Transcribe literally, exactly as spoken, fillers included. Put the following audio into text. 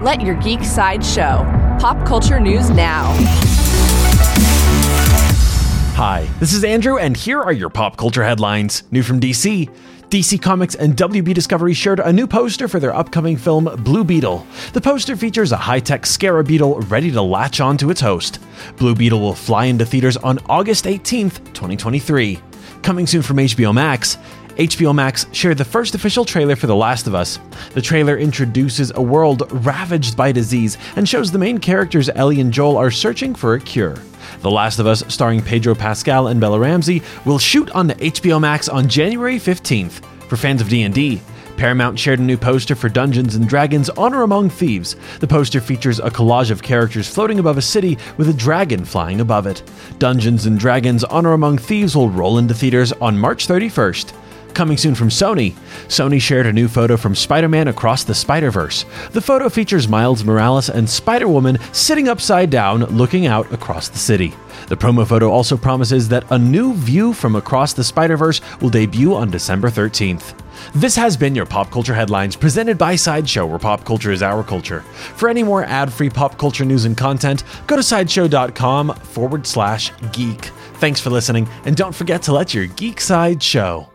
Let your geek side show. Pop culture news now. Hi, this is Andrew, and here are your pop culture headlines. New from D C. D C Comics and W B Discovery shared a new poster for their upcoming film, Blue Beetle. The poster features a high-tech scarab beetle ready to latch on to its host. Blue Beetle will fly into theaters on August eighteenth, twenty twenty-three. Coming soon from H B O Max. H B O Max shared the first official trailer for The Last of Us. The trailer introduces a world ravaged by disease and shows the main characters Ellie and Joel are searching for a cure. The Last of Us, starring Pedro Pascal and Bella Ramsey, will shoot on H B O Max on January fifteenth. For fans of D and D, Paramount shared a new poster for Dungeons and Dragons Honor Among Thieves. The poster features a collage of characters floating above a city with a dragon flying above it. Dungeons and Dragons Honor Among Thieves will roll into theaters on March thirty-first. Coming soon from Sony. Sony shared a new photo from Spider-Man Across the Spider-Verse. The photo features Miles Morales and Spider-Woman sitting upside down, looking out across the city. The promo photo also promises that a new view from Across the Spider-Verse will debut on December thirteenth. This has been your Pop Culture Headlines, presented by Sideshow, where pop culture is our culture. For any more ad-free pop culture news and content, go to sideshow dot com forward slash geek. Thanks for listening, and don't forget to let your geek side show.